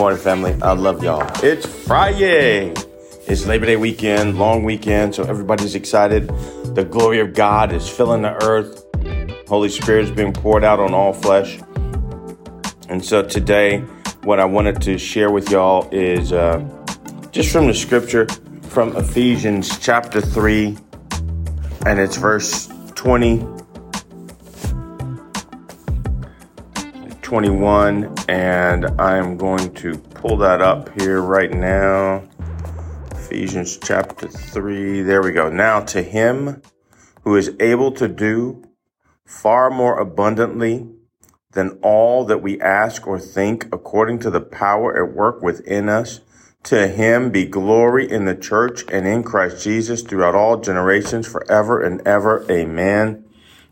morning, family. I love y'all. It's Friday. It's Labor Day weekend, long weekend, so everybody's excited. The glory of God is filling the earth. Holy Spirit is being poured out on all flesh. And so today, what I wanted to share with y'all is just from the scripture from Ephesians chapter 3, and it's verse 20, 21, and I am going to pull that up here right now. Ephesians chapter 3, there we go. Now to him who is able to do far more abundantly than all that we ask or think, according to the power at work within us, to him be glory in the church and in Christ Jesus throughout all generations, forever and ever. Amen.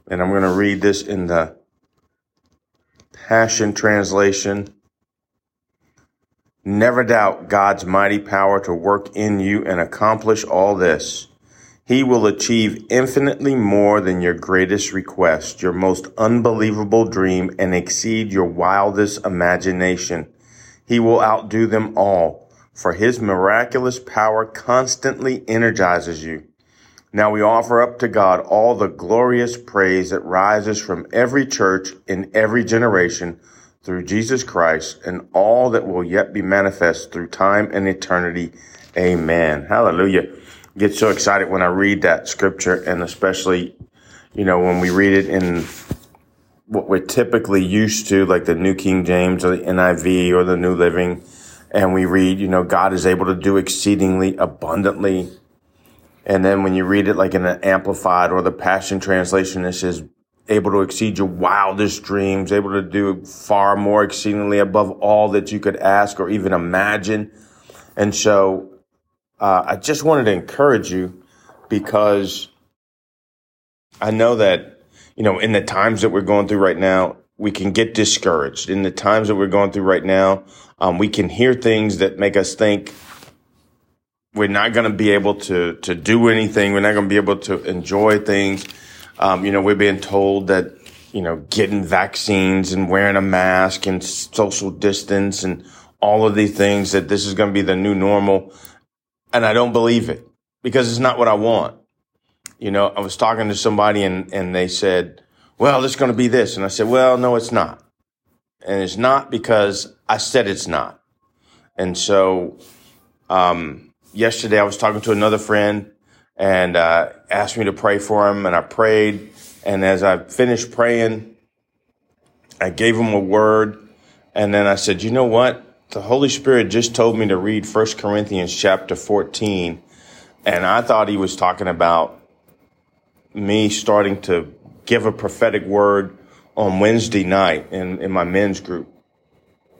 And I'm going to read this in the Passion Translation. Never doubt God's mighty power to work in you and accomplish all this. He will achieve infinitely more than your greatest request, your most unbelievable dream, and exceed your wildest imagination. He will outdo them all, for his miraculous power constantly energizes you. Now we offer up to God all the glorious praise that rises from every church in every generation, through Jesus Christ, and all that will yet be manifest through time and eternity. Amen. Hallelujah. I get so excited when I read that scripture, and especially, when we read it in what we're typically used to, like the New King James or the NIV or the New Living, and we read, God is able to do exceedingly abundantly. And then when you read it like in an Amplified or the Passion Translation, it says, able to exceed your wildest dreams, able to do far more exceedingly above all that you could ask or even imagine. And so I just wanted to encourage you, because I know that, in the times that we're going through right now, we can get discouraged. In the times that we're going through right now, we can hear things that make us think we're not going to be able to do anything. We're not going to be able to enjoy things. We're being told that, getting vaccines and wearing a mask and social distance and all of these things, that this is going to be the new normal. And I don't believe it, because it's not what I want. I was talking to somebody and they said, well, it's going to be this. And I said, well, no, it's not. And it's not because I said it's not. And so, yesterday I was talking to another friend, and asked me to pray for him, and I prayed. And as I finished praying, I gave him a word, and then I said, you know what? The Holy Spirit just told me to read 1 Corinthians chapter 14, and I thought he was talking about me starting to give a prophetic word on Wednesday night in my men's group.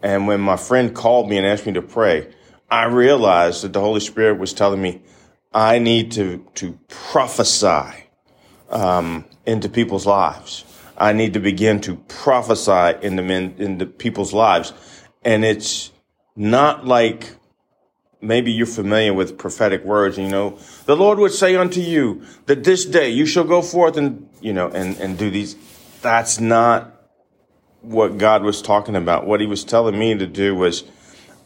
And when my friend called me and asked me to pray, I realized that the Holy Spirit was telling me, I need to prophesy into people's lives. I need to begin to prophesy into people's lives. And it's not like, maybe you're familiar with prophetic words, the Lord would say unto you that this day you shall go forth and, and do these. That's not what God was talking about. What he was telling me to do was,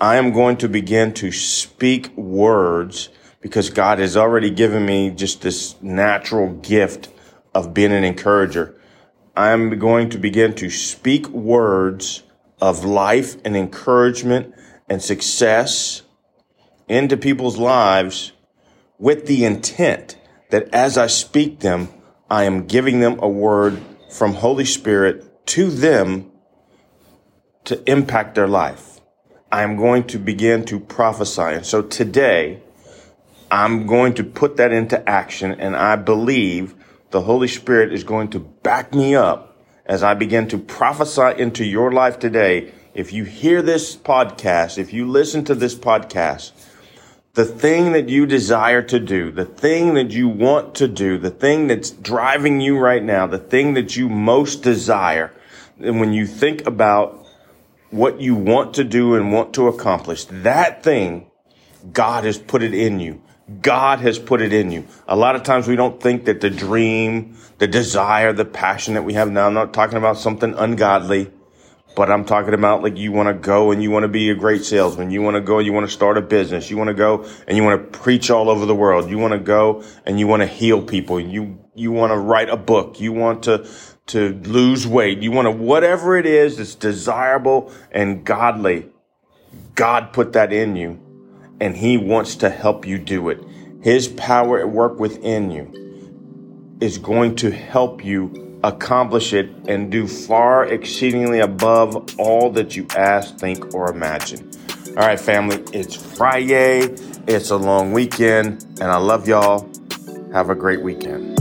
I am going to begin to speak words, because God has already given me just this natural gift of being an encourager. I'm going to begin to speak words of life and encouragement and success into people's lives, with the intent that as I speak them, I am giving them a word from Holy Spirit to them to impact their life. I'm going to begin to prophesy. And so today, I'm going to put that into action, and I believe the Holy Spirit is going to back me up as I begin to prophesy into your life today. If you hear this podcast, if you listen to this podcast, the thing that you desire to do, the thing that you want to do, the thing that's driving you right now, the thing that you most desire, and when you think about what you want to do and want to accomplish, that thing, God has put it in you. God has put it in you. A lot of times we don't think that the dream, the desire, the passion that we have now, I'm not talking about something ungodly, But I'm talking about like you want to go and you want to be a great salesman. You want to go and you want to start a business. You want to go and you want to preach all over the world. You want to go and you want to heal people. You want to write a book. You want to lose weight. You want to whatever it is that's desirable and godly. God put that in you and he wants to help you do it. His power at work within you is going to help you accomplish it and do far exceedingly above all that you ask, think, or imagine. All right, family, it's Friday. It's a long weekend, and I love y'all. Have a great weekend.